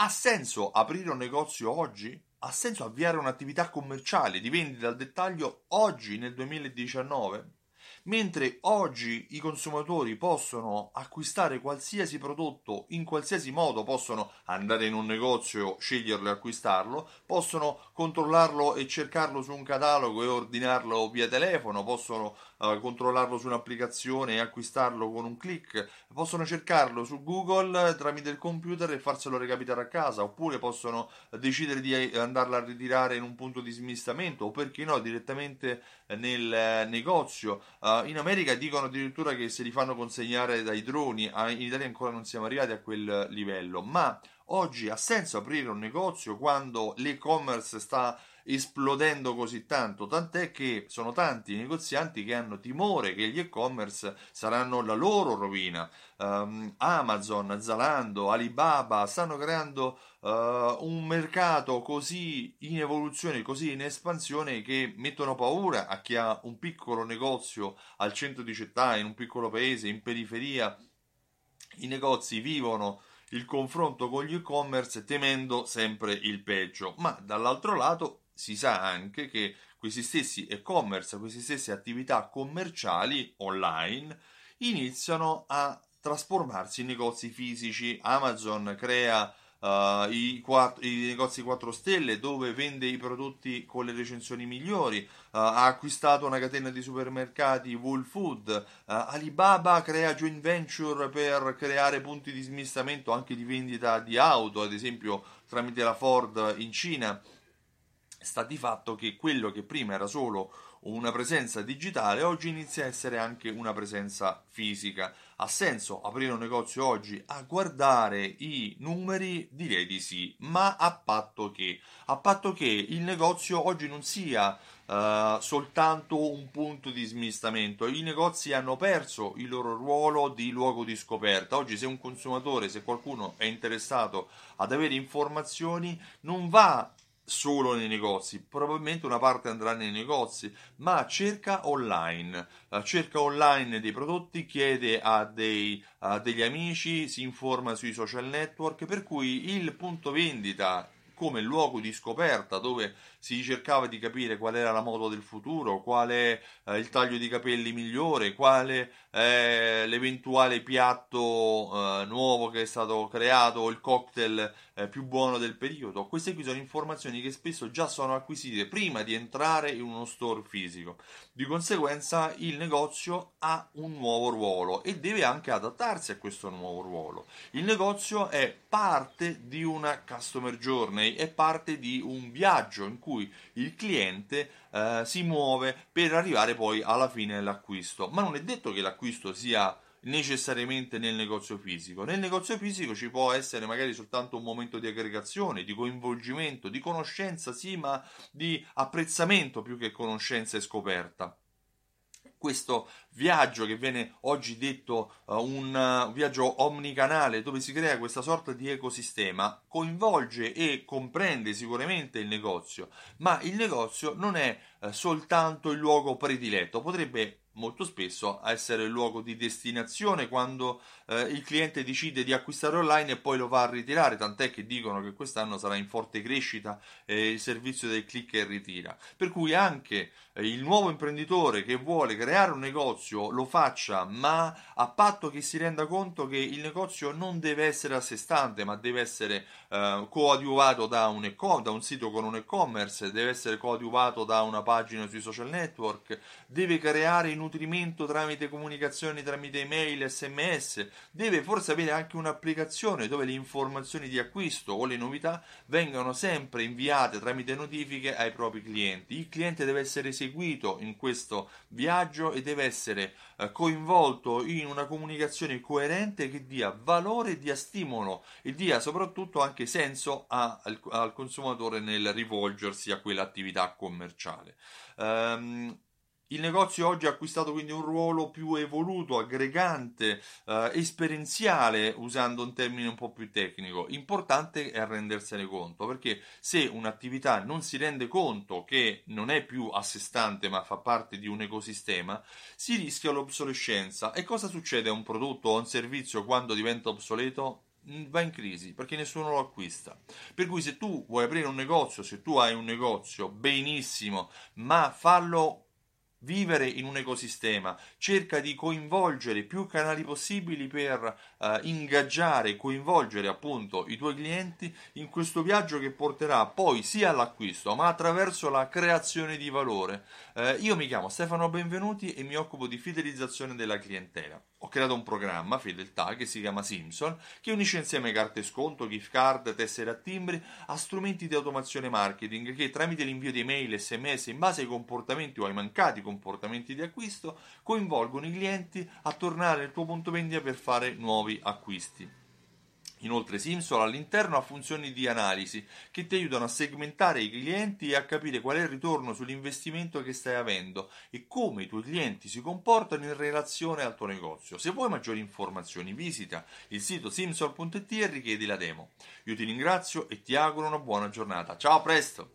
Ha senso aprire un negozio oggi? Ha senso avviare un'attività commerciale di vendita al dettaglio oggi nel 2019? Mentre oggi i consumatori possono acquistare qualsiasi prodotto in qualsiasi modo, possono andare in un negozio, sceglierlo e acquistarlo, possono controllarlo e cercarlo su un catalogo e ordinarlo via telefono, possono controllarlo su un'applicazione e acquistarlo con un click, possono cercarlo su Google tramite il computer e farselo recapitare a casa, oppure possono decidere di andarla a ritirare in un punto di smistamento o, perché no, direttamente nel negozio. In America dicono addirittura che se li fanno consegnare dai droni. In Italia ancora non siamo arrivati a quel livello, ma oggi ha senso aprire un negozio quando l'e-commerce sta esplodendo così tanto, tant'è che sono tanti i negozianti che hanno timore che gli e-commerce saranno la loro rovina. Amazon, Zalando, Alibaba stanno creando un mercato così in evoluzione, così in espansione, che mettono paura a chi ha un piccolo negozio al centro di città, in un piccolo paese, in periferia. I negozi vivono il confronto con gli e-commerce temendo sempre il peggio, ma dall'altro lato si sa anche che questi stessi e-commerce, queste stesse attività commerciali online iniziano a trasformarsi in negozi fisici. Amazon crea i negozi 4 stelle dove vende i prodotti con le recensioni migliori, ha acquistato una catena di supermercati Whole Foods, Alibaba crea joint venture per creare punti di smistamento anche di vendita di auto, ad esempio tramite la Ford in Cina. Sta di fatto che quello che prima era solo una presenza digitale oggi inizia a essere anche una presenza fisica. Ha senso aprire un negozio oggi? A guardare i numeri direi di sì, ma a patto che il negozio oggi non sia soltanto un punto di smistamento. I negozi hanno perso il loro ruolo di luogo di scoperta. Oggi se un consumatore, se qualcuno è interessato ad avere informazioni, non va solo nei negozi, probabilmente una parte andrà nei negozi, ma cerca online dei prodotti, chiede a degli amici, si informa sui social network, per cui il punto vendita come luogo di scoperta dove si cercava di capire qual era la moda del futuro, qual è il taglio di capelli migliore, quale è l'eventuale piatto nuovo che è stato creato o il cocktail più buono del periodo. Queste qui sono informazioni che spesso già sono acquisite prima di entrare in uno store fisico. Di conseguenza il negozio ha un nuovo ruolo e deve anche adattarsi a questo nuovo ruolo. Il negozio è parte di una customer journey, è parte di un viaggio in cui il cliente si muove per arrivare poi alla fine dell'acquisto, ma non è detto che l'acquisto sia necessariamente nel negozio fisico. Nel negozio fisico ci può essere magari soltanto un momento di aggregazione, di coinvolgimento, di conoscenza, sì, ma di apprezzamento più che conoscenza e scoperta. Questo viaggio che viene oggi detto un viaggio omnicanale, dove si crea questa sorta di ecosistema, coinvolge e comprende sicuramente il negozio, ma il negozio non è soltanto il luogo prediletto, potrebbe molto spesso essere il luogo di destinazione quando il cliente decide di acquistare online e poi lo va a ritirare, tant'è che dicono che quest'anno sarà in forte crescita il servizio del click e ritira, per cui anche il nuovo imprenditore che vuole creare un negozio lo faccia, ma a patto che si renda conto che il negozio non deve essere a sé stante, ma deve essere coadiuvato da un sito con un e-commerce, deve essere coadiuvato da una pagina sui social network, deve creare nutrimento tramite comunicazioni, tramite email, sms, deve forse avere anche un'applicazione dove le informazioni di acquisto o le novità vengano sempre inviate tramite notifiche ai propri clienti. Il cliente deve essere seguito in questo viaggio e deve essere coinvolto in una comunicazione coerente che dia valore, dia stimolo e dia soprattutto anche senso al consumatore nel rivolgersi a quell'attività commerciale. Il negozio oggi ha acquistato quindi un ruolo più evoluto, aggregante, esperienziale, usando un termine un po' più tecnico. Importante è rendersene conto, perché se un'attività non si rende conto che non è più a sé stante ma fa parte di un ecosistema, si rischia l'obsolescenza. E cosa succede a un prodotto o a un servizio quando diventa obsoleto? va in crisi perché nessuno lo acquista. Per cui se tu vuoi aprire un negozio, se tu hai un negozio, benissimo, ma fallo vivere in un ecosistema, cerca di coinvolgere più canali possibili per ingaggiare e coinvolgere appunto i tuoi clienti in questo viaggio che porterà poi sia all'acquisto ma attraverso la creazione di valore. Io mi chiamo Stefano Benvenuti e mi occupo di fidelizzazione della clientela. Ho creato un programma fedeltà che si chiama Simsol, che unisce insieme carte sconto, gift card, tessere a timbri a strumenti di automazione marketing che tramite l'invio di email, sms in base ai comportamenti o ai mancati comportamenti di acquisto coinvolgono i clienti a tornare al tuo punto vendita per fare nuovi acquisti. Inoltre Simsol all'interno ha funzioni di analisi che ti aiutano a segmentare i clienti e a capire qual è il ritorno sull'investimento che stai avendo e come i tuoi clienti si comportano in relazione al tuo negozio. Se vuoi maggiori informazioni visita il sito simsol.it e richiedi la demo. Io ti ringrazio e ti auguro una buona giornata. Ciao, a presto!